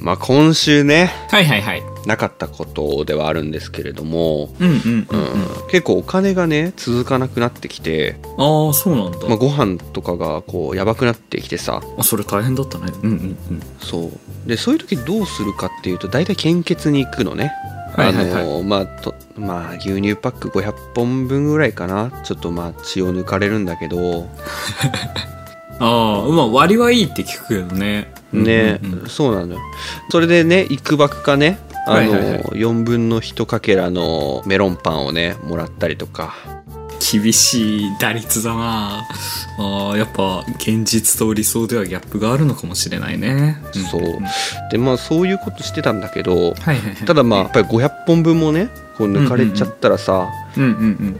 まあ今週ね、はいはいはい、なかったことではあるんですけれども、結構お金がね続かなくなってきて、ああそうなんだ。まあ、ご飯とかがこうやばくなってきてさ、あそれ大変だったね。うんうんうん。そうで、そういう時どうするかっていうと、大体献血に行くのね。まあ牛乳パック500本分ぐらいかな。ちょっとまあ血を抜かれるんだけど。ああ、まあ割はいいって聞くけどね。ね、うんうんうん、そうなのよ。それでね、幾ばくかね、4分の1かけらのメロンパンをねもらったりとか。厳しい打率だなあ。やっぱ現実と理想ではギャップがあるのかもしれないね。そうで、まあそういうことしてたんだけど、ただまあやっぱり500本分もねこう抜かれちゃったらさ、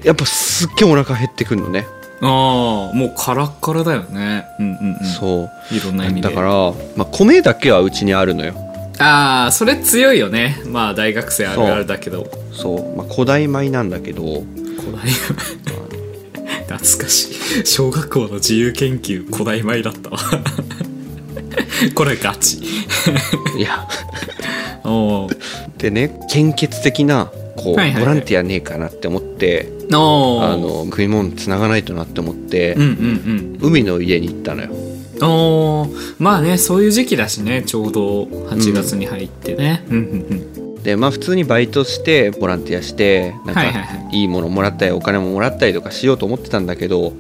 やっぱすっげえお腹減ってくるのね。ああ、もうカラッカラだよね。うんうんうん。そう。いろんな意味で。だから、まあ、米だけはうちにあるのよ。ああ、それ強いよね。まあ大学生あるあるだけど。そう。まあ古代米なんだけど。古代米。懐かしい。小学校の自由研究古代米だったわ。これガチ。いや。おお。でね、献血的なこう、ボランティアねえかなって思って。食い物つながないとなって思って、海の家に行ったのよ。まあね、そういう時期だしね、ちょうど8月に入ってね、でまあ普通にバイトしてボランティアして、なんかいいものもらったりお金ももらったりとかしようと思ってたんだけど、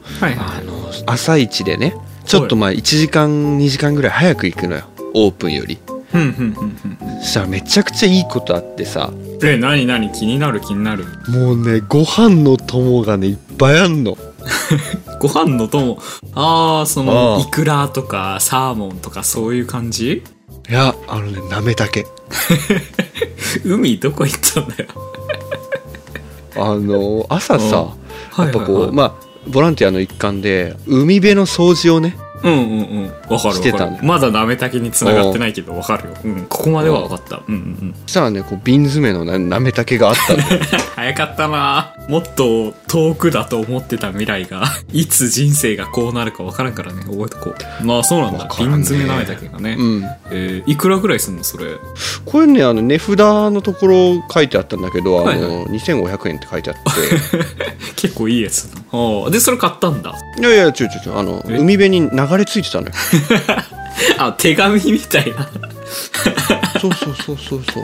朝一でねちょっとまあ1時間2時間ぐらい早く行くのよ、オープンより。そしたらめちゃくちゃいいことあってさ。え、何何、気になる気になる。もうね、ご飯の友がねいっぱいあんの。ご飯の友。ああ、そのイクラとかサーモンとかそういう感じ？いや、あのね、なめたけ。海どこ行ったんだよ。朝さ、やっぱこう、まあボランティアの一環で海辺の掃除をね。わかるわかる。まだなめたけに繋がってないけどわかるよ、ここまではわかった。そしたらね、こう瓶詰めのなめたけがあったんだよ。早かったな。もっと遠くだと思ってた未来がいつ人生がこうなるかわからんからね、覚えとこう。まあそうなんだ、瓶詰めなめたけがね、いくらぐらいすんのそれ？これね、値札のところ書いてあったんだけど、2500円って書いてあって、結構いいやつだ。でそれ買ったんだ。いやいや、ちょ海辺に流れ着いてたのよ。あ、手紙みたいな。そうそうそうそうそう。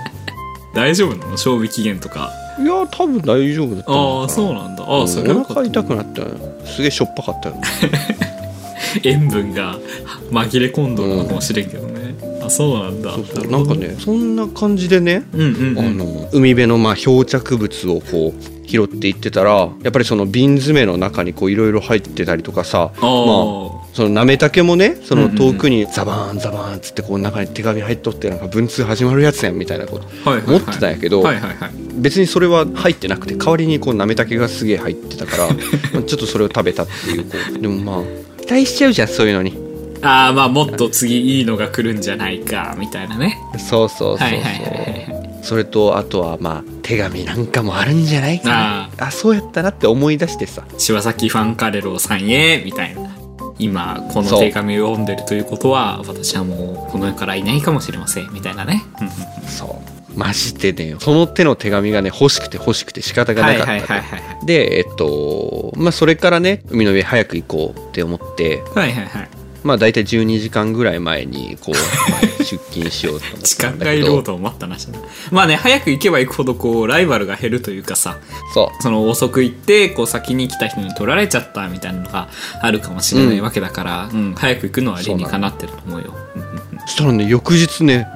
大丈夫なの？賞味期限とか。いや、多分大丈夫だったのかな。ああ、そうなんだ。ああ、それは。お腹痛くなったよ。すげえしょっぱかったよ、ね。塩分が紛れ込んどるのかもしれんけどね。あ、そうなんだ。そうそう。なんかね、そんな感じでね、海辺のまあ漂着物をこう。拾っていってたら、やっぱりその瓶詰めの中にこういろいろ入ってたりとかさ、まあそのなめたけもね、その遠くにザバーンザバーンつってこう中に手紙入っとって、なんか文通始まるやつやんみたいなこと思ってたんやけど、別にそれは入ってなくて、代わりにこうなめたけがすげえ入ってたからちょっとそれを食べたっていうこう。でもまあ期待しちゃうじゃん、そういうのに。ああ、まあもっと次いいのが来るんじゃないかみたいなね。そうそうそうそう。それとあとはまあ手紙なんかもあるんじゃないかな。あ、そうやったなって思い出してさ、柴崎ファンカレロさんへみたいな。今この手紙を読んでるということは、私はもうこの世からいないかもしれませんみたいなね。そう。ましてね、その手の手紙がね欲しくて欲しくて仕方がなかった。で、まあそれからね、海の上早く行こうって思って。まあ大体12時間ぐらい前にこう出勤しようと思ったんだけど。時間外労働を待ったなしな。まあね、早く行けば行くほどこうライバルが減るというかさ、その遅く行ってこう先に来た人に取られちゃったみたいなのがあるかもしれないわけだから、早く行くのは理にかなってると思うよ。そしたらね、翌日ね、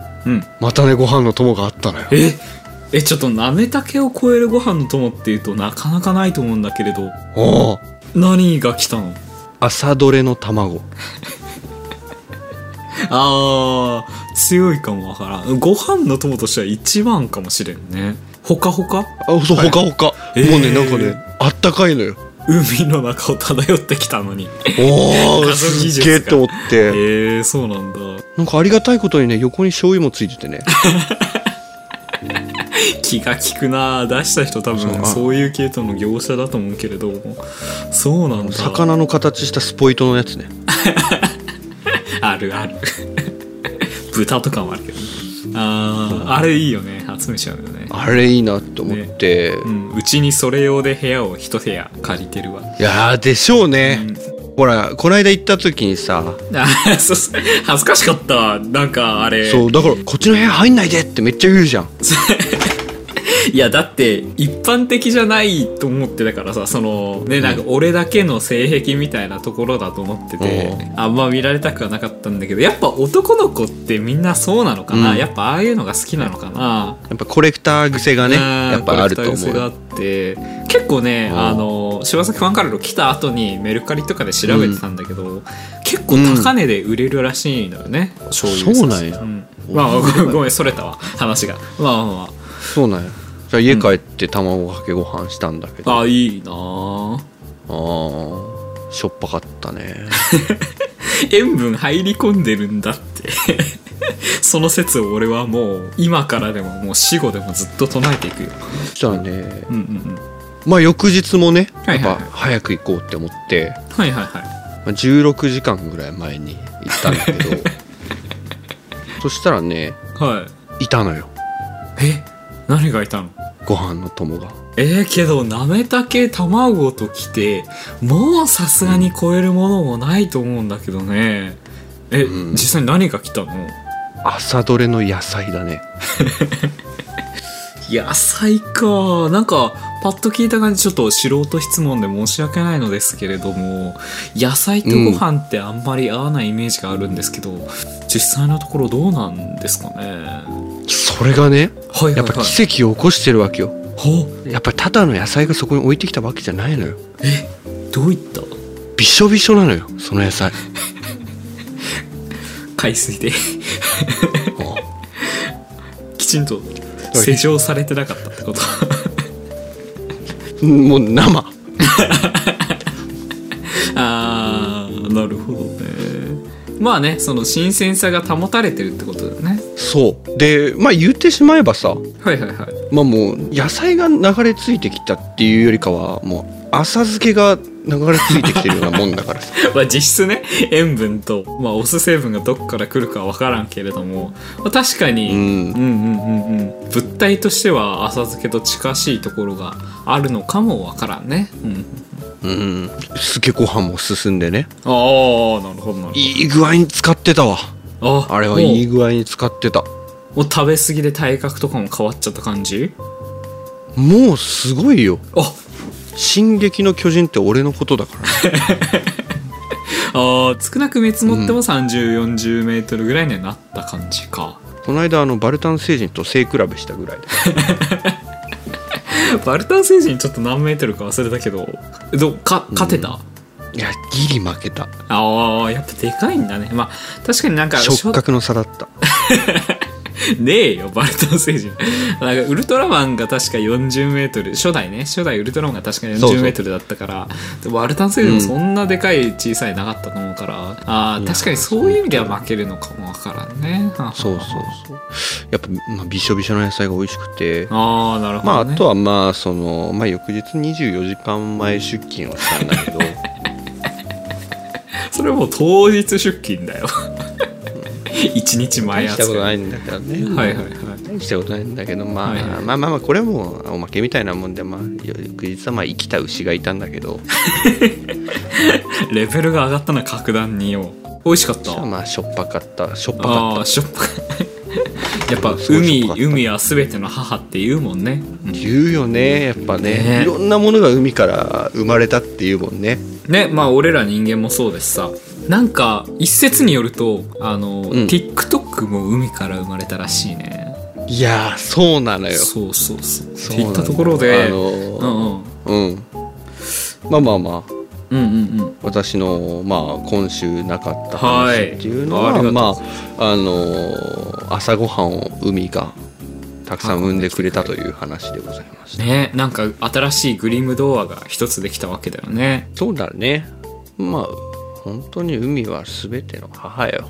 またねご飯の友があったのよ。え、ちょっとなめたけを超えるご飯の友っていうとなかなかないと思うんだけれど、何が来たの？朝どれの卵。あー、強いかもわからん。ご飯の友としては一番かもしれんね。ほかほか。あ、そう、ほかほか。もうね、なんかね、あったかいのよ。海の中を漂ってきたのに。おー、すげえと思って。そうなんだ。なんかありがたいことにね、横に醤油もついててね。気が利くな。出した人多分そういう系統の業者だと思うけれど、そうなんだ。魚の形したスポイトのやつね。あるある。豚とかもあるけど、あれいいよね、初虫あるよね、あれいいなと思って、ね、うん、うちにそれ用で部屋を一部屋借りてるわ。いやでしょうね、うん、ほらこないだ行った時にさ恥ずかしかった、なんかあれ、そうだからこっちの部屋入んないでってめっちゃ言うじゃんいやだって一般的じゃないと思ってたからさ、そのね、なんか俺だけの性癖みたいなところだと思ってて、あんま見られたくはなかったんだけど、やっぱ男の子ってみんなそうなのかな、うん、やっぱああいうのが好きなのかな、やっぱコレクター癖がね、やっぱあると思う。コレクター癖があって結構ね、あの柴崎ファンカルロ来た後にメルカリとかで調べてたんだけど、うん、結構高値で売れるらしいのよね、うん、醤油そうなんや、うん、まあごめんそれたわ話が、まあまあまあそうなんや。じゃあ家帰って卵かけご飯したんだけど、うん、あいいなあ、しょっぱかったね塩分入り込んでるんだってその説を俺はもう今からでももう死後でもずっと唱えていくよ。そしたらね、うんうんうん、まあ翌日もね、やっぱ早く行こうって思って、はいはいはい、まあ、16時間ぐらい前に行ったんだけどそしたらね、はい、いたのよ。え、何がいたの？ご飯の友が。けどなめたけ卵ときてもうさすがに超えるものもないと思うんだけどね、うん、実際に何が来たの？朝どれの野菜だね野菜か。なんかパッと聞いた感じちょっと素人質問で申し訳ないのですけれども、野菜とご飯ってあんまり合わないイメージがあるんですけど、うん、実際のところどうなんですかね。それがね、はいはいはい、やっぱ奇跡を起こしてるわけよ。やっぱりただの野菜がそこに置いてきたわけじゃないのよ。え、どういった？びしょびしょなのよ、その野菜海水できちんと施錠されてなかったってこともう生あー、なるほどね。まあね、その新鮮さが保たれてるってことだよね。そうで、まあ言ってしまえばさ、はいはいはい、まあもう野菜が流れ着いてきたっていうよりかはもう浅漬けが流れ着いてきてるようなもんだからさまあ実質ね、塩分と、まあ、お酢成分がどこから来るかは分からんけれども、まあ、確かに、うん、うんうんうんうん、物体としては浅漬けと近しいところがあるのかも分からんね、うん、うん、すげえご飯も進んでね。ああなるほどなるほど。いい具合に使ってたわ。あれはいい具合に使ってた。もう食べ過ぎで体格とかも変わっちゃった感じ？もうすごいよ。あ、進撃の巨人って俺のことだから、ね、あ、少なく見積もっても30、うん、40メートルぐらいにはなった感じか。この間バルタン星人と背比べしたぐらいバルタン星人ちょっと何メートルか忘れたけど、勝てた？うん、いやギリ負けた。ああやっぱでかいんだね。まあ確かになんか触覚の差だったねえよバルタン星人なんかウルトラマンが確か40メートル、初代ね、初代ウルトラマンが確か40メートルだったから、そうそう、バルタン星人もそんなでかい小さいなかったと思うから、うん、あ確かにそういう意味では負けるのかもわからんねそうそうそう、やっぱ、まあ、びしょびしょの野菜が美味しくて、ああなるほど、ね、まああとはまあその、まあ、翌日24時間前出勤をしたんだけどそれも当日出勤だよ1日前扱いしたことないんだけどね、はいはいはい、したことないんだけど、まあ、はいはい、まあまあまあこれもおまけみたいなもんで、まあ翌日はまあ生きた牛がいたんだけどレベルが上がったのは格段によ。美味しかった。まあしょっぱかった、しょっぱかった、あしょっぱやっぱ海は全ての母って言うもんね。言うよね、やっぱ ね、いろんなものが海から生まれたっていうもんね。ね、まあ俺ら人間もそうですさ。なんか一説によるとTikTok も海から生まれたらしいね。いやそうなのよ。そうそうそうそうっていったところで、うんうん、まあまあまあ、うんうんうん、私の、まあ、今週なかった話っていうのは、はい、朝ごはんを海がたくさん産んでくれたという話でございましたね。なんか新しいグリム童話が一つできたわけだよね。そうだね。まあ本当に海は全ての母よ。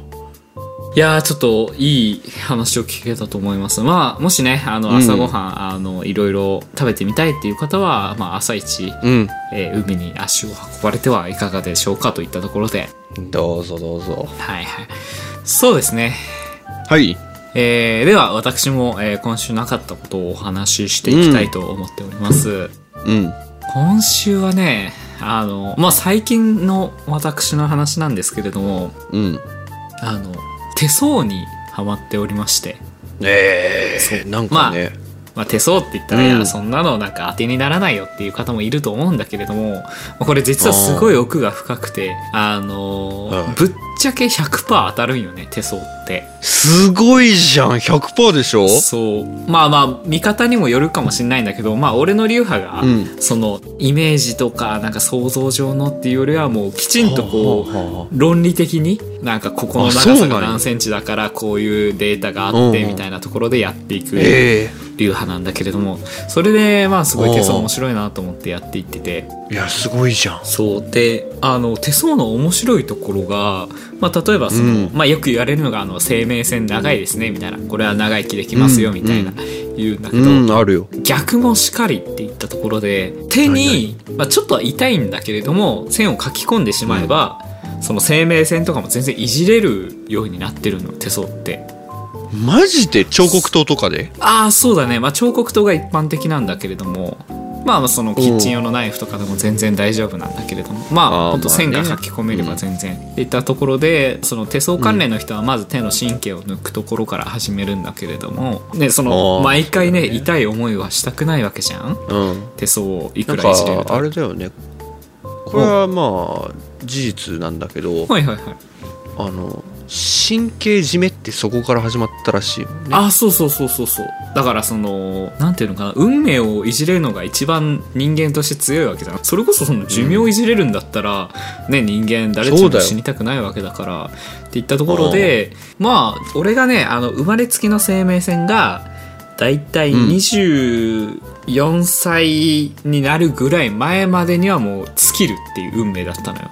いやーちょっといい話を聞けたと思います。まあもしね朝ごはん、うん、いろいろ食べてみたいっていう方は、まあ、朝一、うん海に足を運ばれてはいかがでしょうかといったところで、どうぞどうぞ。はいはい、そうですね。はい、では私も、今週なかったことをお話ししていきたいと思っております、うんうん、今週はね最近の私の話なんですけれども、うん、手相にハマっておりまして、そうなんかね、まあ、手相って言ったら、いやそんなのなんか当てにならないよっていう方もいると思うんだけれども、これ実はすごい奥が深くて、ぶっちゃけ 100% 当たるんよね、手相って。すごいじゃん、100% でしょ？そう。まあまあ見方にもよるかもしれないんだけど、まあ俺の流派が、そのイメージとかなんか想像上のっていうよりはもうきちんとこう論理的になんかここの長さが何センチだからこういうデータがあってみたいなところでやっていく流派なんだけれども、それでまあすごい手相面白いなと思ってやっていってて。いやすごいじゃん。そうで、手相の面白いところが、まあ、例えばその、よく言われるのが生命線長いですねみたいな、これは長生きできますよみたいな言うんだけど、あるよ、逆もしかりっていったところで、手に、ちょっとは痛いんだけれども線を書き込んでしまえば、その生命線とかも全然いじれるようになってるの、手相って。マジで？彫刻刀とかで？ああそうだね、彫刻刀が一般的なんだけれども、そのキッチン用のナイフとかでも全然大丈夫なんだけれども、線が書き込めれば全然っていったところで、その手相関連の人はまず手の神経を抜くところから始めるんだけれども、その毎回ね痛い思いはしたくないわけじゃん、手相をいくらいじれると。あれだよね、これはまあ事実なんだけど、はいはいはい、神経締めってそこから始まったらしいよね。あ、そうそうそうそうそう。だからそのなんていうのかな、運命をいじれるのが一番人間として強いわけじゃん。それこそその寿命をいじれるんだったら、人間誰でも死にたくないわけだからっていったところで、俺がね生まれつきの生命線がだいたい24歳になるぐらい前までにはもう尽きるっていう運命だったのよ。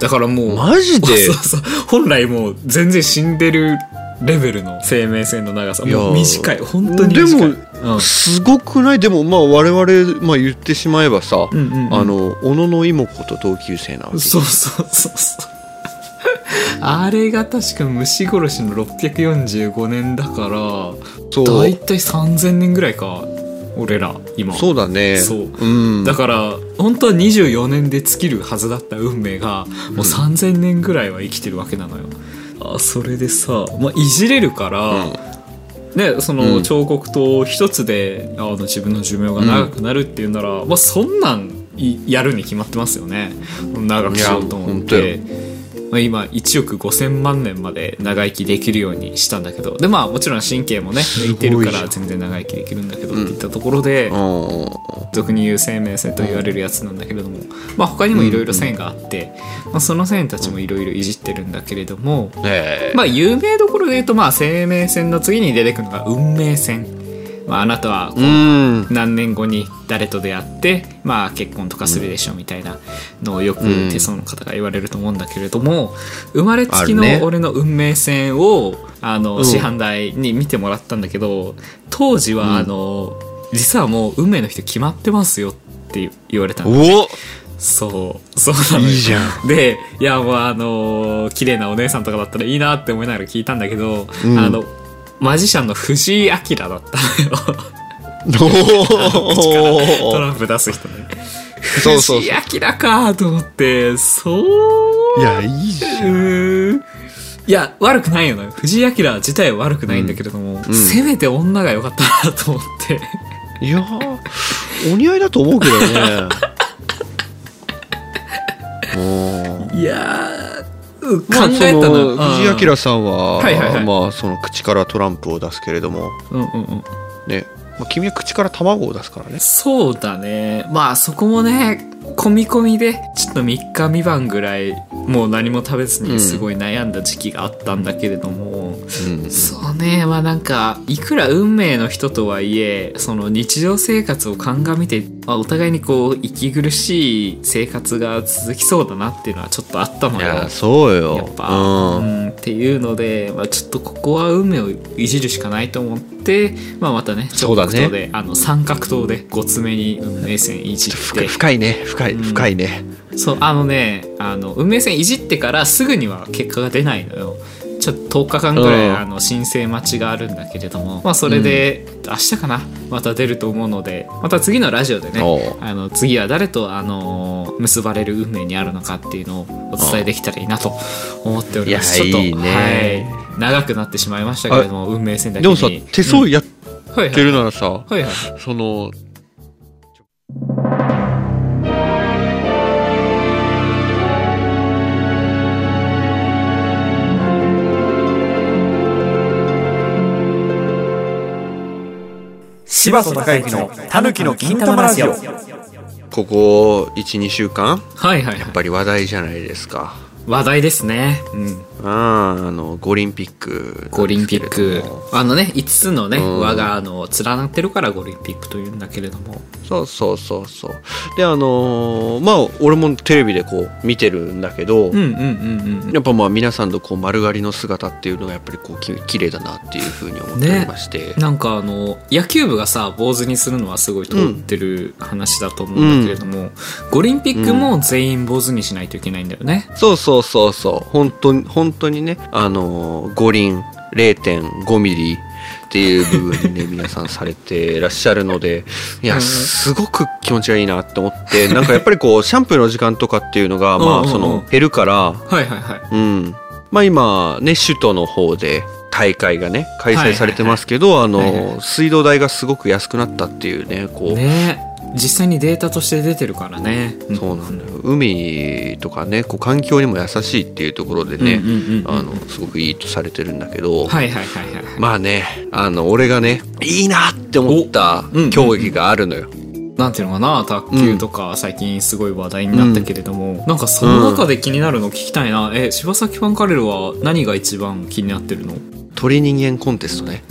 だからもうマジでそうそう、本来もう全然死んでるレベルの生命線の長さ、もう短い、本当に短い。でも、すごくない？でも我々、言ってしまえばさ、小野の妹子と同級生なわけ。そうそうそうそうあれが確か虫殺しの645年だから、だいたい3000年ぐらいか。俺ら今そうだね。そう、だから本当は24年で尽きるはずだった運命がもう3000年ぐらいは生きてるわけなのよ、それでさ、いじれるから、その彫刻刀一つで自分の寿命が長くなるっていうなら、そんなんやるに決まってますよね。長くしようと思って今1億5000万年まで長生きできるようにしたんだけど、でもちろん神経もね抜いてるから全然長生きできるんだけどっていったところで、俗に言う生命線と言われるやつなんだけれども、他にもいろいろ線があって、その線たちもいろいろいじってるんだけれども、有名どころで言うと、生命線の次に出てくるのが運命線。あなたはこう何年後に誰と出会って、結婚とかするでしょみたいなのをよく手相の方が言われると思うんだけれども、生まれつきの俺の運命線を師範代に見てもらったんだけど、当時は実はもう運命の人決まってますよって言われたんだね。そうなの。いいじゃん。で、いや綺麗なお姉さんとかだったらいいなって思いながら聞いたんだけど、マジシャンの藤井明だったのよおトランプ出す人ね。藤井明かと思って。いやいいじゃん。いや悪くないよね、藤井明自体は悪くないんだけれども、せめて女が良かったなと思って。いやお似合いだと思うけどねいや考えたの。藤井明さんは、その口からトランプを出すけれども、君は口から卵を出すからね。そうだね。そこもね込み込みでちょっと3日3晩ぐらいもう何も食べずにすごい悩んだ時期があったんだけれども、そうね、なんかいくら運命の人とはいえ、その日常生活を鑑みて、お互いにこう息苦しい生活が続きそうだなっていうのはちょっとあったのよ。いやそうよ、やっぱ、っていうので、ちょっとここは運命をいじるしかないと思って、またね彫刻刀で、三角刀でごつめに運命線いじって。深いね、深いね。そう、運命線いじってからすぐには結果が出ないのよ。ちょっと10日間ぐらい申請待ちがあるんだけれども、まあ、それで明日かなまた出ると思うので、また次のラジオでね、次は誰と結ばれる運命にあるのかっていうのをお伝えできたらいいなと思っております。ちょっといいね、はい、長くなってしまいましたけれども、運命線だけにでもさ手相やってるならさ、はいはいはいはい、その柴戸孝之のたぬきの金玉ラジオ、ここ 1,2 週間、はいはいはい、やっぱり話題じゃないですか。話題ですね、うん、五輪ピック、五輪ピックね、5つのね、輪が連なってるから五輪ピックというんだけれども、そうそうそうそう。でまあ俺もテレビでこう見てるんだけど、やっぱまあ皆さんのこう丸刈りの姿っていうのがやっぱりこう綺麗だなっていうふうに思っておりまして、ね、なんか野球部がさ坊主にするのはすごい通ってる話だと思うんだけれども、五輪ピックも全員坊主にしないといけないんだよね、うん、そうそうそうそう、本当にね、五輪 0.5 ミリっていう部分にね皆さんされてらっしゃるので、いやすごく気持ちがいいなって思って、なんかやっぱりこうシャンプーの時間とかっていうのがまあその減るから、はいはいはい、うん、まあ今ね首都の方で大会がね開催されてますけど、水道代がすごく安くなったっていうね、こうね、実際にデータとして出てるからね、うん、そうなんだよ。海とかねこう環境にも優しいっていうところでね、すごくいいとされてるんだけど、はいはいはいはい、まあね俺がねいいなって思った競技があるのよ、うんうんうん、なんていうのかな、卓球とか最近すごい話題になったけれども、なんかその中で気になるの聞きたいな、柴崎ファンカレルは何が一番気になってるの？鳥人間コンテストね、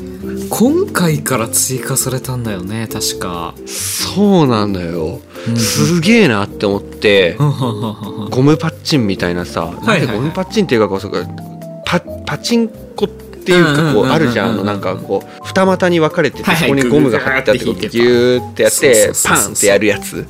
今回から追加されたんだよね確か。そうなんだよ、すげえなって思って、ゴムパッチンみたいなさ、なんでゴムパッチンっていうかこう、パチンコっていうかこうあるじゃん、なんかこう二股に分かれてて、そこにゴムが入ってあってギューってやってパンってやるやつ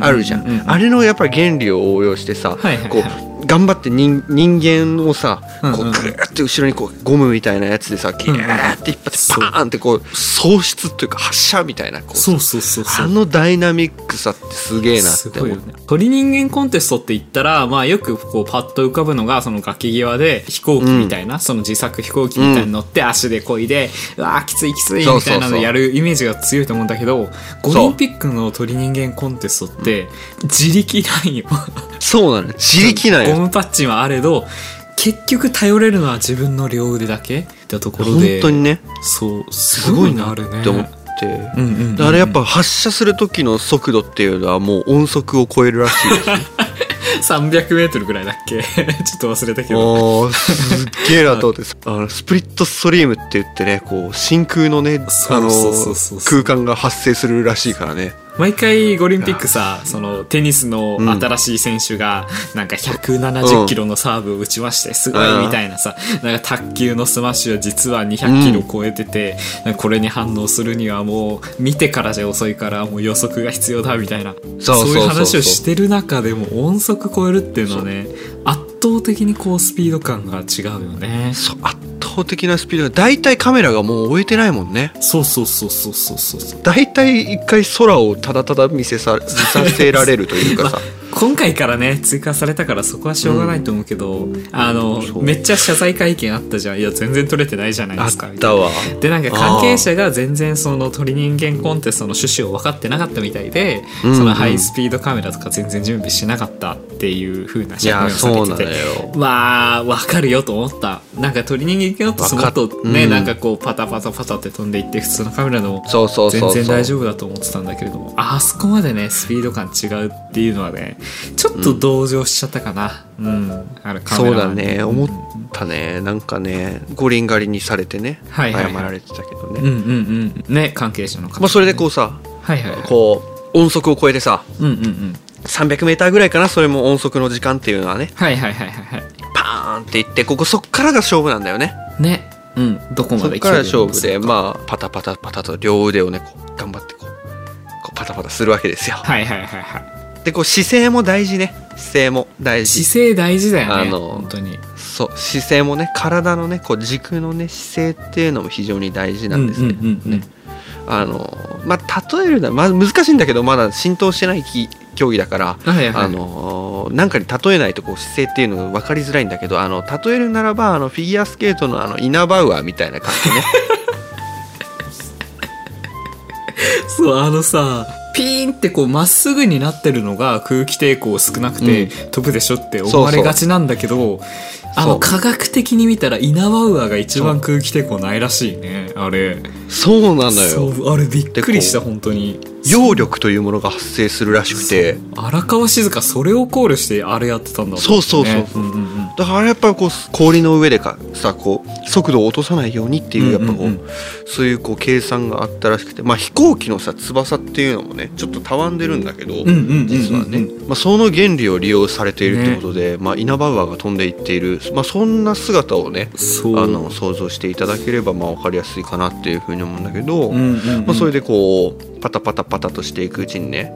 あるじゃん。あれのやっぱり原理を応用してさ、こう頑張って人間をさこうグーって後ろにこうゴムみたいなやつでさギューって引っ張ってパーンってこう喪失っていうか発射みたいな、こうあのダイナミックさってすげえなって思う。鳥人間コンテストって言ったら、まあよくこうパッと浮かぶのがその崖際で飛行機みたいな、その自作飛行機みたいな乗って足で漕いで、うわーきついきついみたいなのやるイメージが強いと思うんだけど、五輪ピックの鳥人間コンテストって自力なんよ。そうなの、自力なんよ。ゴムパッチンはあれど結局頼れるのは自分の両腕だけってところで、本当にね、そうすごいなあれねって思って、あれやっぱ発射する時の速度っていうのはもう音速を超えるらしいですね。300m ぐらいだっけちょっと忘れたけど、すっげえなと思ってスプリットストリームって言ってね、こう真空のね空間が発生するらしいからね。毎回オリンピックさ、そのテニスの新しい選手がなんか170キロのサーブを打ちましてすごいみたいなさ、なんか卓球のスマッシュは実は200キロ超えてて、これに反応するにはもう見てからじゃ遅いからもう予測が必要だみたいな、そういう話をしてる中でも音速超えるっていうのはね、圧倒的にこうスピード感が違うよね。圧倒的なスピードが、大体カメラがもう追えてないもんね。そうそうそうそうそうそう。大体一回空をただただ見させられるというかさ。今回からね追加されたからそこはしょうがないと思うけど、めっちゃ謝罪会見あったじゃん。いや全然撮れてないじゃないですか。あったわ。でなんか関係者が全然その鳥人間コンテストの趣旨を分かってなかったみたいで、そのハイスピードカメラとか全然準備しなかったっていう風な釈明をされてて、まあ分かるよと思った。なんか鳥人間コンテストもっとね、なんかこうパタパタパタって飛んでいって普通のカメラの全然大丈夫だと思ってたんだけれども、あそこまでねスピード感違うっていうのはね。ちょっと同情しちゃったかな、あれカメラそうだね、思ったね。なんかね五輪狩りにされてね、謝られてたけどね、ね関係者の方、ね、まあ、それでこうさ、こう音速を超えてさ、300m ぐらいかな、それも音速の時間っていうのはね、パーンっていって、ここそっからが勝負なんだよね。ね、どこまで行けるのか、そっから勝負で、まあパタパタパタと両腕をねこう頑張ってこうパタパタするわけですよ。でこう姿勢も大事ね。姿勢も大事だよね、本当に。そう姿勢もね、体のねこう軸のね姿勢っていうのも非常に大事なんですけどね。まあ、例えるのは、まあ、難しいんだけどまだ浸透してない競技だから、はいはい、なんかに例えないとこう姿勢っていうのが分かりづらいんだけど、例えるならばフィギュアスケートのイナバウアーみたいな感じね。そうさピーンってこうまっすぐになってるのが空気抵抗少なくて飛ぶでしょって思われがちなんだけど、うん、そうそう科学的に見たらイナバウアーが一番空気抵抗ないらしいね。あれそうなのよ。あれびっくりした。本当に揚力というものが発生するらしくて、荒川静香それを考慮してあれやってたんだもんね。そうそうそう、うんうんうん、だからやっぱり氷の上でさ速度を落とさないようにっていう、やっぱそういう計算があったらしくて、まあ、飛行機の翼っていうのもねちょっとたわんでるんだけど、実はね、まあ、その原理を利用されているということで、ね、まあ、イナバウアーが飛んでいっている、まあ、そんな姿をね想像していただければまあ分かりやすいかなっていうふうに思うんだけど、まあ、それでパタパタパタとしていくうちにね、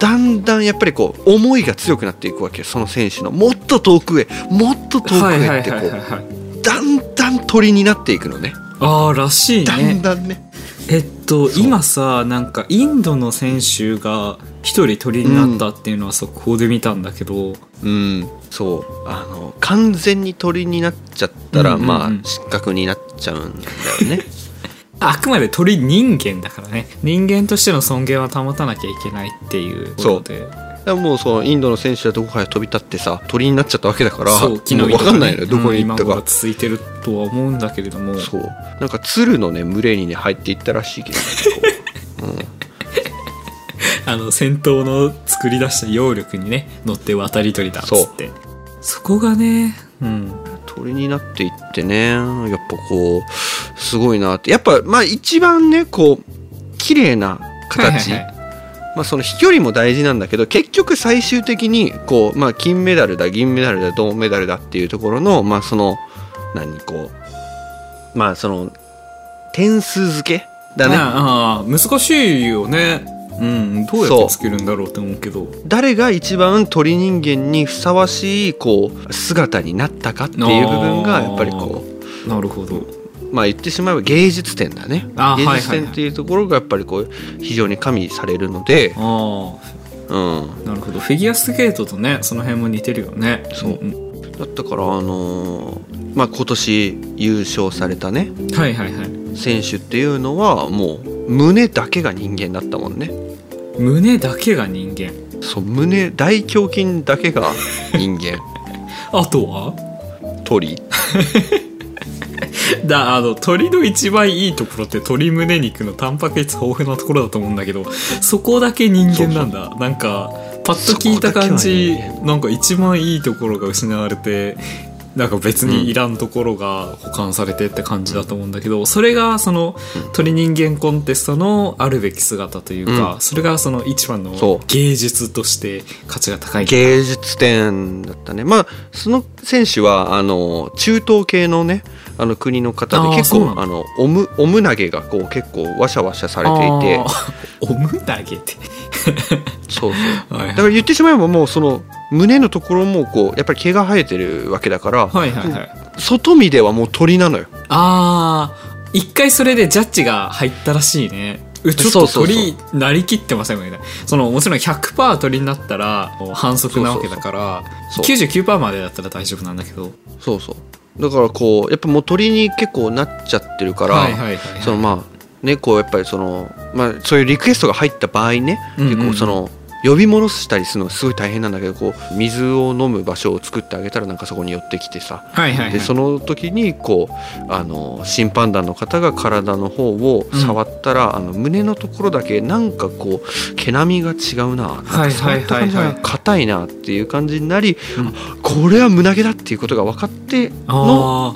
だんだんやっぱり思いが強くなっていくわけよ。その選手のもっと遠くへもっと遠くへってだんだん鳥になっていくのね。あらしいね。だんだんね。今さなんかインドの選手が一人鳥になったっていうのは速報で見たんだけど、そう完全に鳥になっちゃったら、まあ失格になっちゃうんだよね。あくまで鳥人間だからね、人間としての尊厳は保たなきゃいけないっていうことで、もうインドの選手はどこかへ飛び立ってさ鳥になっちゃったわけだから、そう昨日もう分かんないのよ、どこに行ったか。今は続いてるとは思うんだけれども、そうなんか鶴のね群れにね入っていったらしいけど、ね戦闘の作り出した揚力にね乗って渡り鳥だっつって、そこがね、鳥になっていってね、やっぱすごいなって。やっぱまあ一番ね綺麗な形、まあ、その飛距離も大事なんだけど、結局最終的にまあ、金メダルだ銀メダルだ銅メダルだっていうところの、まあ、その何まあその点数付けだね。難しいよね。どうやってつけるんだろうって思うけど、誰が一番鳥人間にふさわしい姿になったかっていう部分がやっぱりなるほど。まあ言ってしまえば芸術点だね。芸術点っていうところがやっぱり非常に加味されるので、なるほど。フィギュアスケートとねその辺も似てるよね。だったからまあ、今年優勝されたね、選手っていうのはもう胸だけが人間だったもんね。胸だけが人間。そう、胸大胸筋だけが人間。あとは鳥。鳥の一番いいところって鶏胸肉のタンパク質豊富なところだと思うんだけど、そこだけ人間なんだ。そうそう、なんかパッと聞いた感じ、なんか一番いいところが失われて、なんか別にいらんところが保管されてって感じだと思うんだけど、それがその鳥人間コンテストのあるべき姿というか、それがその一番の芸術として価値が高い芸術点だったね。まあその選手は中東系のね国の方で、結構おむ投げが結構ワシャワシャされていて、おむ投げってそうそう、だから言ってしまえばもうその胸のところもやっぱり毛が生えてるわけだから、外見ではもう鳥なのよ。一回それでジャッジが入ったらしいね。ちょっと鳥になりきってませんみたいな。もちろん 100% 鳥になったら反則なわけだから、 99% までだったら大丈夫なんだけど、そうそう、だからやっぱもう鳥に結構なっちゃってるから、まあねやっぱりまあそういうリクエストが入った場合ね、結構呼び戻したりするのがすごい大変なんだけど、水を飲む場所を作ってあげたら、なんかそこに寄ってきてさ、でその時に審判団の方が体の方を触ったら、胸のところだけなんか毛並みが違うな、触った感じが硬いなっていう感じになり、これは胸毛だっていうことが分かっての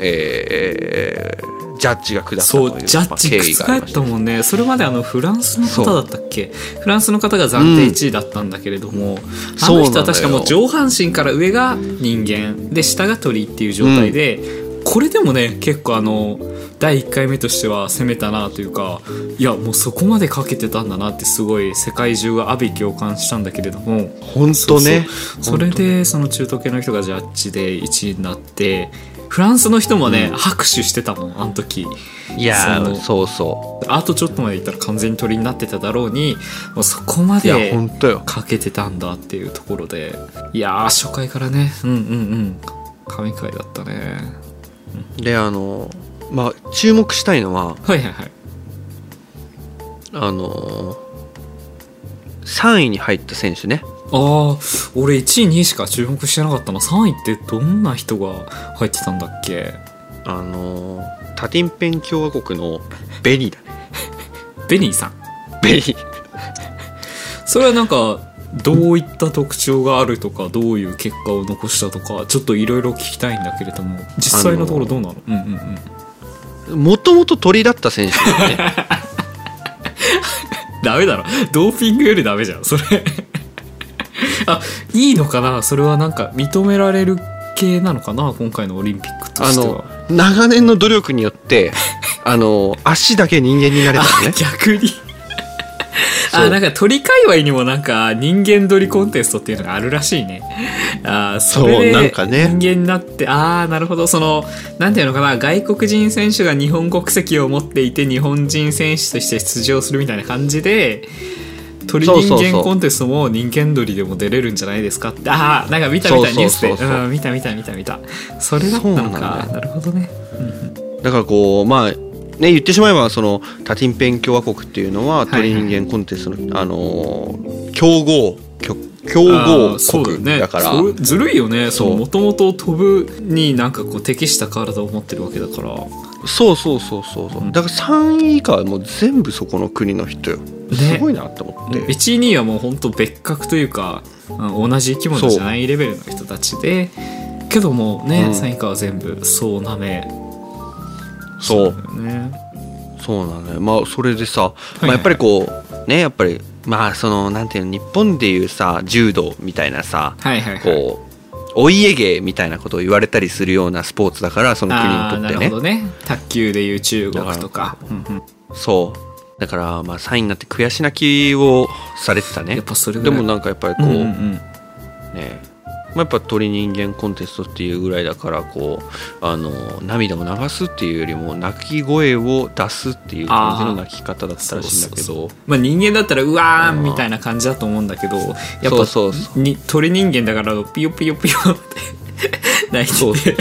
ジャッジが下ったという。そう、ジャッジ覆ったもんね。それまでフランスの方だったっけ、フランスの方が暫定1位だったんだけれども、あの人は確かもう上半身から上が人間で下が鳥っていう状態で、これでもね結構第1回目としては攻めたなというか、いやもうそこまでかけてたんだなってすごい世界中が阿鼻共感したんだけれども、本当ね、それでその中東系の人がジャッジで1位になって、フランスの人もね、うん、拍手してたもんあの時。いやそうそう、あとちょっとまでいったら完全に鳥になってただろうに、もうそこまでかけてたんだっていうところで、いや初回からね、うんうんうん、神回だったね。でまあ注目したいのは、はいはいはい、3位に入った選手ね。ああ、俺1位2位しか注目してなかったな。3位ってどんな人が入ってたんだっけ？タティンペン共和国のベニーだね。ベニーさん。ベニー。それはなんかどういった特徴があるとか、どういう結果を残したとか、ちょっといろいろ聞きたいんだけれども、実際のところどうなの？うんうんうん。もともと鳥だった選手だよね。ダメだろ。ドーピングよりダメじゃんそれ。あ、いいのかな、それはなんか認められる系なのかな、今回のオリンピックとしては。長年の努力によって足だけ人間になれたのね。あ、逆にあ、なんか鳥界隈にもなんか人間鳥コンテストっていうのがあるらしいね。あ、それで人間になって、ね、ああなるほど、そのなんていうのかな、外国人選手が日本国籍を持っていて日本人選手として出場するみたいな感じで。鳥人間コンテストも人間鳥でも出れるんじゃないですかって。ああ、なんか見た見たニュースで、うん、見たそれだったのか。 なるほどね、うん、だからこうまあね、言ってしまえばそのタティンペン共和国っていうのは鳥人間コンテストの、はいはい、競合国だから。そうだね、ずるいよね。もともと飛ぶになんかこう適した体を持ってるわけだから。そうだから3位以下はもう全部そこの国の人よ。すごいなと思って、ね、1位2位はもう本当別格というか、同じ生き物じゃないレベルの人たちで、けどもね、うん、3位以下は全部そうなめ。そうなのよ。まあそれでさ、はいはい、まあ、やっぱりこうね、やっぱりまあそのなんていうの、日本でいうさ柔道みたいなさ、はいはいはい、こうお家芸みたいなことを言われたりするようなスポーツだから、その国にとってね。あ、なるほどね。卓球でいう中国とか、うんうん、そうだからまあ3位になって悔し泣きをされてたね。やっぱそれでもなんかやっぱりこう、うんうんうん、ねえ、まあ、やっぱ鳥人間コンテストっていうぐらいだから、こう涙を流すっていうよりも泣き声を出すっていう感じの泣き方だったらしいんだけど、そうそうそう、まあ、人間だったらうわーみたいな感じだと思うんだけど、やっぱそうに鳥人間だからピヨピヨピヨって泣いてて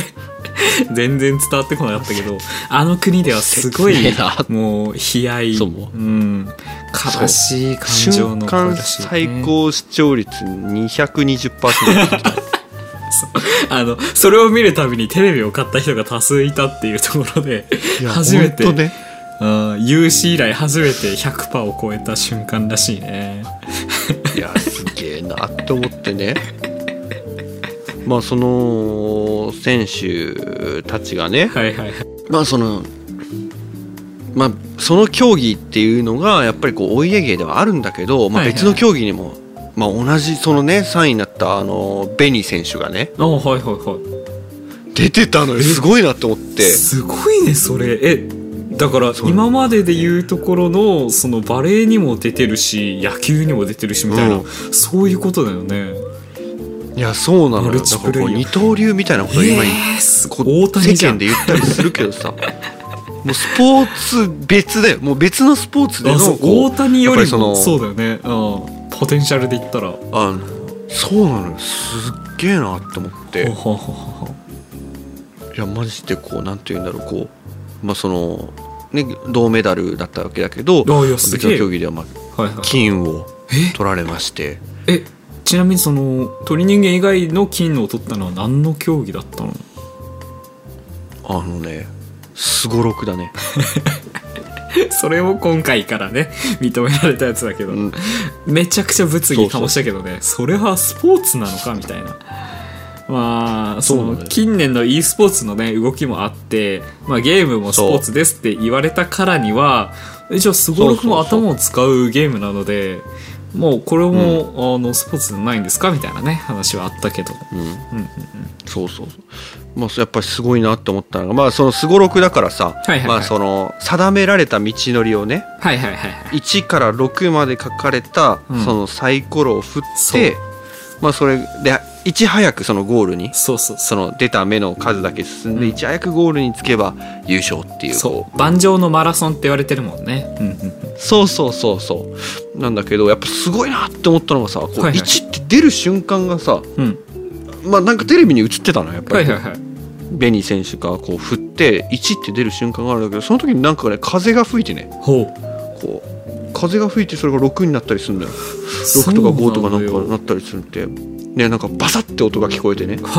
全然伝わってこなかったけど、あの国ではすごいもう悲哀、うん、悲しい感情の声だし、ね、瞬間最高視聴率 220% それを見るたびにテレビを買った人が多数いたっていうところで、初めて、ね、有史以来初めて 100% を超えた瞬間らしいね。いやすげえなと思ってね。まあ、その選手たちがね、はいはいはい、まあその競技っていうのがやっぱりこうお家芸ではあるんだけど、まあ、別の競技にも、まあ、同じそのね3位になったベニー選手がね、あ、はいはいはい、出てたのよ。すごいなと思って。すごいねそれ。だから今まででいうところのそのバレーにも出てるし野球にも出てるしみたいな、うん、そういうことだよね。いやそうなのよ。なんかこう二刀流みたいなことを今、世間で言ったりするけどさ、もうスポーツ別で、もう別のスポーツでの大谷よりもそうだよね。ポテンシャルで言ったら、そうなのよ。すっげえなと思って。いやマジでこうなんていうんだろう、こうまあそのね銅メダルだったわけだけど、別の競技ではまあ金を取られまして。ちなみにその鳥人間以外の金を取ったのは何の競技だったの？ね、スゴロクだね。それも今回からね認められたやつだけど、うん、めちゃくちゃ物議かもしたけどね。それはスポーツなのかみたいな。まあ、その近年の e スポーツのね動きもあって、まあ、ゲームもスポーツですって言われたからには、じゃあスゴロクも頭を使うゲームなので、もうこれも、うん、スポーツじゃないんですかみたいなね話はあったけど、うんうんうんうん、そうそうそう、もうやっぱりすごいなと思ったのが、まあそのすごろくだからさ、まあその定められた道のりをね、1から6まで書かれたそのサイコロを振って、まあそれでいち早くそのゴールに、その出た目の数だけ進んでいち早くゴールにつけば優勝っていう、そう盤上のマラソンって言われてるもんね。そうそうそうそうなんだけど、やっぱすごいなって思ったのがさ、こう1って出る瞬間がさ、まあ、なんかテレビに映ってたのやっぱり、ベニー選手がこう振って1って出る瞬間があるんだけど、その時になんかね風が吹いてね、こう風が吹いてそれが6になったりするんだよ。6とか5とかなんかなったりするって、なんかバサッて音が聞こえてね、バ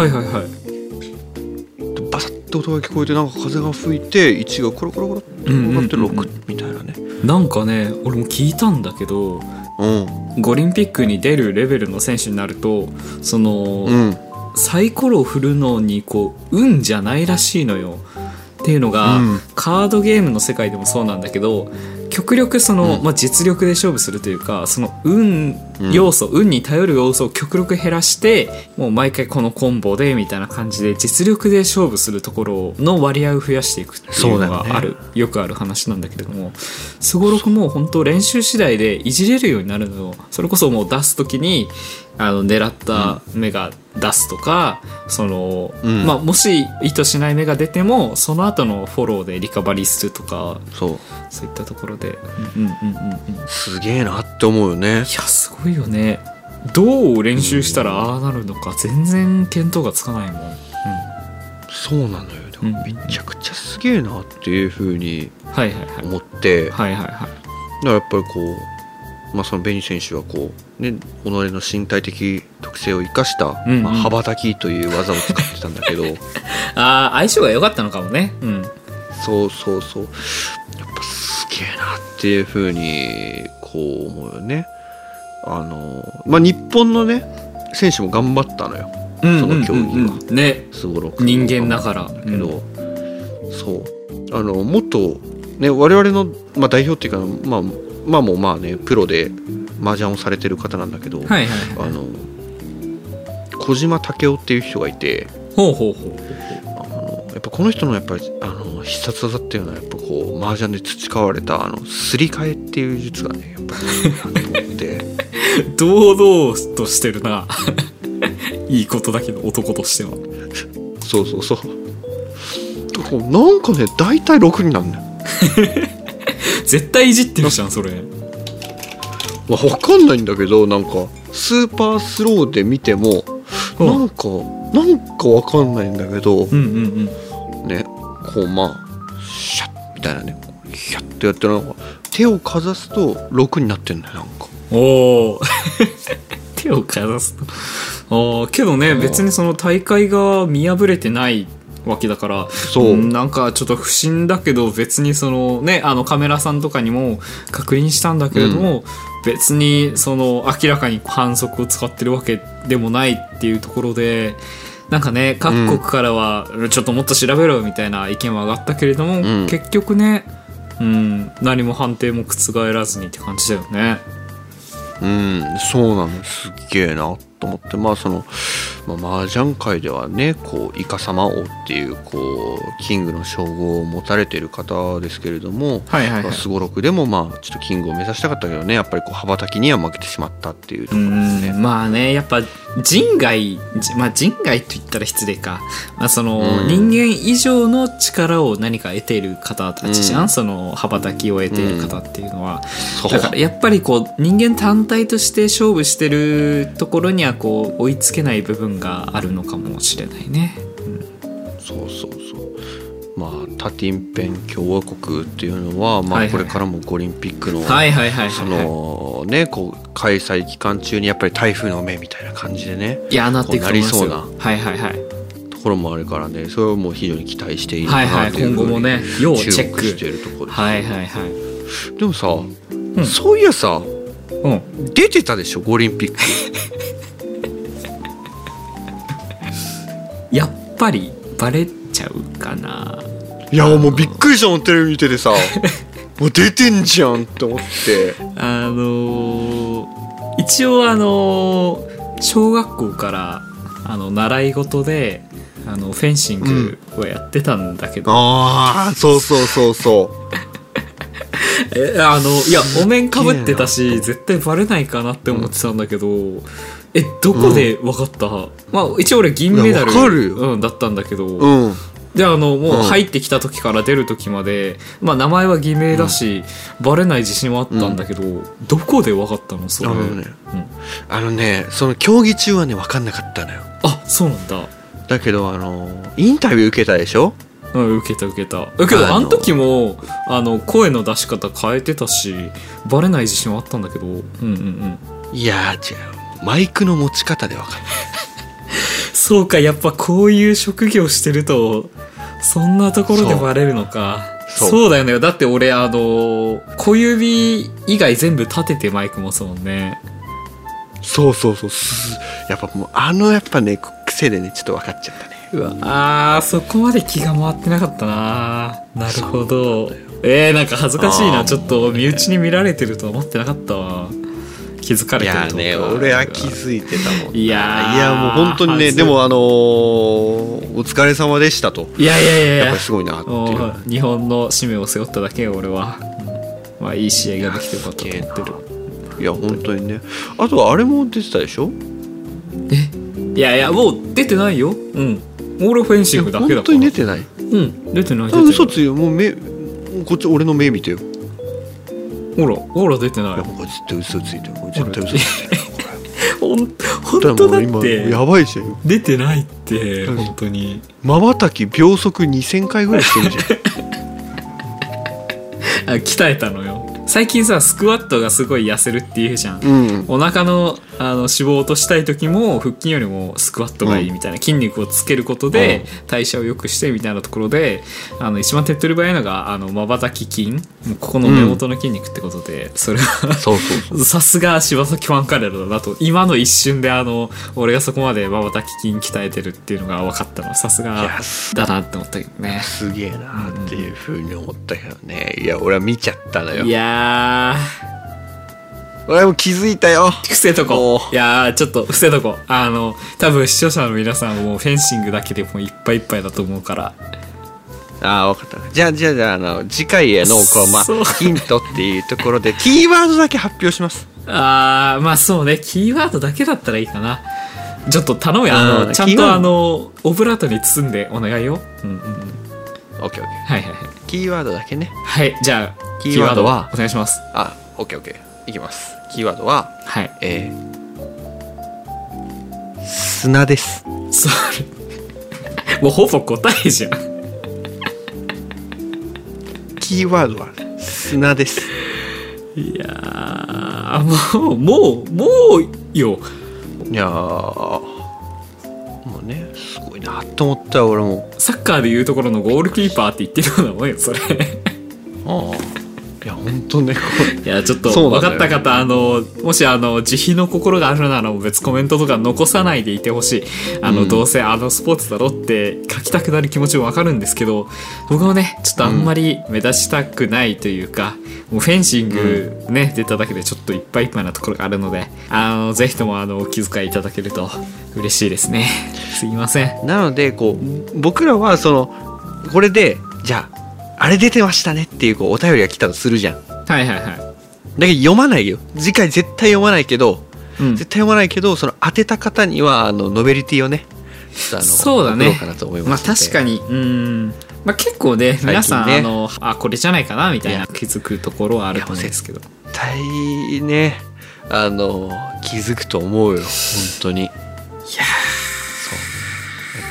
サッて音が聞こえて、なんか風が吹いて1がコロコロコロってなって6みたいなね。なんかね俺も聞いたんだけど、オリンピックに出るレベルの選手になるとその、サイコロを振るのにこう運じゃないらしいのよっていうのが、カードゲームの世界でもそうなんだけど、極力その、まあ、実力で勝負するというか、その運要素、運に頼る要素を極力減らして、もう毎回このコンボでみたいな感じで実力で勝負するところの割合を増やしていくっていうのがある、よくある話なんだけれども、すごろくも本当練習次第でいじれるようになるのよ。それこそもう出すときに狙った目が出すとか、そのまあ、もし意図しない目が出てもその後のフォローでリカバリーするとか、そういったところで、すげえなって思うよね。いやすごいよね。どう練習したらああなるのか全然見当がつかないもん。そうなのよ。でもめちゃくちゃすげえなっていうふうに思って、だからやっぱりこう。まあ、そのベニ選手はこう、ね、己の身体的特性を生かした、まあ、羽ばたきという技を使ってたんだけどあ、相性が良かったのかもね、そうそうそう、やっぱすげえなっていうふうにこう思うよね。まあ、日本のね選手も頑張ったのよ、その競技はね、すごろく人間だからだけど、そう元、ね、我々の、まあ、代表っていうか、まあもうまあねプロで麻雀をされてる方なんだけど、小島武雄っていう人がいて、やっぱこの人のやっぱり必殺技っていうのはやっぱこう麻雀で培われたすり替えっていう術がねやっぱりで堂々としてるな。いいことだけど男としては。そうそうそう。なんかね大体6になるんだよ。絶対いじってるじゃんそれ。わかんないんだけど、なんかスーパースローで見てもなんかわかんないんだけど、ねこうまあシャッみたいなね、シャッってやってなんか手をかざすと6になってんだよなんか。手をかざすと。けどね別にその大会が見破れてない。わけだから、なんかちょっと不審だけど別にそのねカメラさんとかにも確認したんだけれども、別にその明らかに反則を使ってるわけでもないっていうところで、なんかね各国からはちょっともっと調べろみたいな意見は上がったけれども、結局ね、何も判定も覆らずにって感じだよね。そうなの、すっげえなと思って、まあその麻雀界ではねこうイカ様王っていうこうキングの称号を持たれている方ですけれども、すごろくでもまあちょっとキングを目指したかったけどね、やっぱりこう羽ばたきには負けてしまったっていうところですね。まあねやっぱ人外、まあ、人外と言ったら失礼か、まあその人間以上の力を何か得ている方たちじゃん、その羽ばたきを得ている方っていうのは、だからやっぱりこう人間単体として勝負してるところにはこう追いつけない部分があるのかもしれないね。そうそうそう。まあタティンペン共和国っていうのは、まあこれからもオリンピックのそのねこう開催期間中にやっぱり台風の目みたいな感じでね、いやなっていくと思いますよ。なりそうな。ところもあるからね、それをもう非常に期待しているなというふうに、今後もね要チェックしているところです。でもさ、そういやさ、出てたでしょオリンピック。やっぱりバレちゃうかな。いやもうびっくりしたもんテレビ見ててさもう出てんじゃんと思って、一応小学校から習い事でフェンシングをやってたんだけど、うん、ああそうそうそうそういやお面かぶってたし絶対バレないかなって思ってたんだけど、うん、どこで分かった、うん、まあ一応俺銀メダル、うん、だったんだけど、うん、でもう入ってきた時から出る時まで、うん、まあ名前は偽名だし、うん、バレない自信はあったんだけど、うん、どこで分かったのそれ、うん、その競技中はね分かんなかったのよ。あ、そうなんだ。だけどインタビュー受けたでしょ。うん、受けた。だけどあの時も声の出し方変えてたしバレない自信はあったんだけど、うんうんうん、いやー違う、マイクの持ち方で分かるそうか、やっぱこういう職業してるとそんなところでバレるのか。そうだよね。だって俺小指以外全部立ててマイク持つもんね。そうそうそう、やっぱもうやっぱね癖でねちょっと分かっちゃったね。うわあ、そこまで気が回ってなかったな。なるほど。なんか恥ずかしいな。ちょっと身内に見られてるとは思ってなかったわ。気づかれてると思う。いやね、俺は気づいてたもん。いやもう本当にね、でもお疲れ様でしたと。いややっぱりすごいなっていう。日本の使命を背負っただけよ俺は。まあいい試合ができてよかったと思ってる。いや本当にね。あとはあれも出てたでしょ。いやもう出てないよ。うん。俺フェンシングだけだから。本当に出てない。うん、出てない。嘘つよ。もうこっち俺の目見てよ。ほら出てない。いやこれ絶対嘘ついてる。本当だって。やばいじゃん。出てないって本当に。瞬き秒速2000回ぐらいしてるじゃん。鍛えたのよ。最近さスクワットがすごい痩せるっていうじゃん、うん、お腹の、脂肪を落としたい時も腹筋よりもスクワットがいいみたいな、うん、筋肉をつけることで代謝を良くしてみたいなところで一番手っ取り早いのが瞬き筋、ここの目元の筋肉ってことで、うん、それはさすが柴崎ファンカレロだなと今の一瞬で俺がそこまで瞬き筋鍛えてるっていうのが分かったのさすがだなって思ったけどね。すげえなっていうふうに思ったけどね、うん、いや俺は見ちゃったのよ。いや俺も気づいたよ。伏せとこう。いやちょっと伏せとこう。多分視聴者の皆さんはもうフェンシングだけでもういっぱいいっぱいだと思うから。ああ分かった。じゃあ次回へのヒントっていうところでキーワードだけ発表します。ああまあそうね、キーワードだけだったらいいかな。ちょっと頼むよ、ちゃんとオブラートに包んでお願いよ。うんうんうん。OK OK。はいはいはい。キーワードだけね。はいじゃあ。キーワードはお願いします。あ、OK いきます。キーワードは、はい、砂です。それもうほぼ答えじゃん。キーワードは砂です。いやーもうよ。いやもうねすごいなと思った。俺もサッカーでいうところのゴールキーパーって言ってるようなもんよそれ。ああいや本当ね。いやちょっと分かった方、もし慈悲の心があるなら別コメントとか残さないでいてほしい。どうせスポーツだろって書きたくなる気持ちも分かるんですけど、僕もねちょっとあんまり目立ちたくないというか、もうフェンシングね、出ただけでちょっといっぱいいっぱいなところがあるので、ぜひともお気遣いいただけると嬉しいですね。すいません。なので僕らはこれでじゃああれ出てましたねっていうお便りが来たとするじゃん。はいはいはい。だけど読まないよ。次回絶対読まないけど、うん、絶対読まないけど、当てた方にはノベルティをね、ちょっとそうだね。送ろうかなと思います。まあ確かに、まあ結構ね皆さん、ね、これじゃないかなみたいな気づくところはあると思うんですけど。絶対ね気づくと思うよ本当に。いや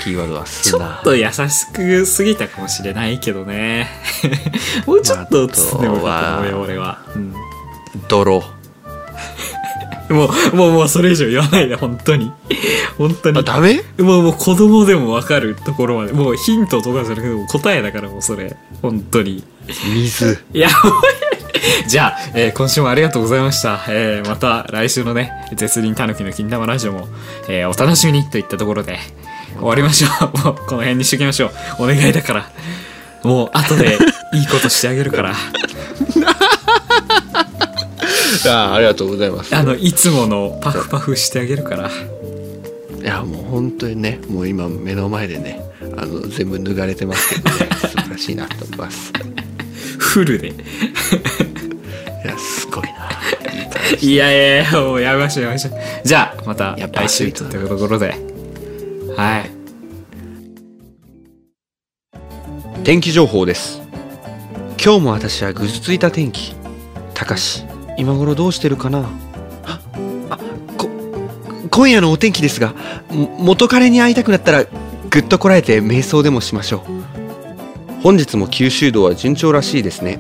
キーワードはちょっと優しくすぎたかもしれないけどねもうちょっと包んでもらったと思うよ俺は、うん、泥もうそれ以上言わないで本当にあダメ。もう子供でも分かるところまで、もうヒントとかじゃなくても答えだから、もうそれ本当に水。いやじゃあ、今週もありがとうございました、また来週のね絶倫たぬきの金玉ラジオも、お楽しみにといったところで終わりましょう。もうこの辺にしときましょう。お願いだから、もう後でいいことしてあげるからありがとうございます。いつものパフパフしてあげるから。いやもう本当にね、もう今目の前でね全部脱がれてますけどね、素晴らしいなと思いますフルでいやすごいないやいやもうやめましょうやめましょう。じゃあまた来週というところで、はい、天気情報です。今日も私はぐずついた天気。たかし今頃どうしてるかな。今夜のお天気ですが、元彼に会いたくなったらぐっとこらえて瞑想でもしましょう。本日も九州道は順調らしいですね。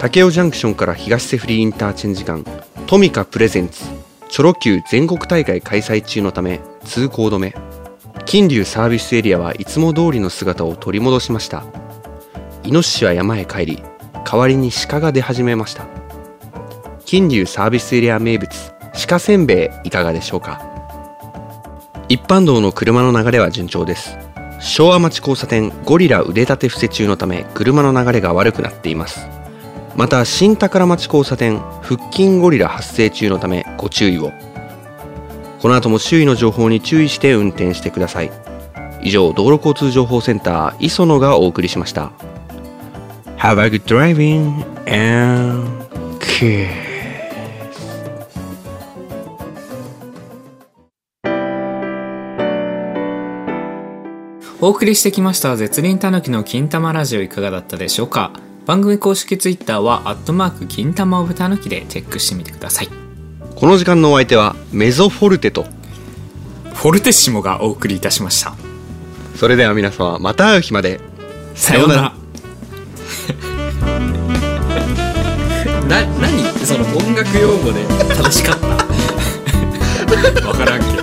武雄ジャンクションから東セフリーインターチェンジ間、トミカプレゼンツチョロ Q 全国大会開催中のため通行止め。金龍サービスエリアはいつも通りの姿を取り戻しました。イノシシは山へ帰り、代わりに鹿が出始めました。金龍サービスエリア名物鹿せんべいいかがでしょうか。一般道の車の流れは順調です。昭和町交差点ゴリラ腕立て伏せ中のため車の流れが悪くなっています。また新宝町交差点腹筋ゴリラ発生中のためご注意を。この後も周囲の情報に注意して運転してください。以上、道路交通情報センター磯野がお送りしました。 Have a good driving and care。お送りしてきました絶倫たぬきの金玉ラジオ、いかがだったでしょうか。番組公式ツイッターは@金玉オブたぬきでチェックしてみてください。この時間のお相手はメゾフォルテとフォルテッシモがお送りいたしました。それでは皆様、また会う日までさようなら何その音楽用語で正しかったわからんけど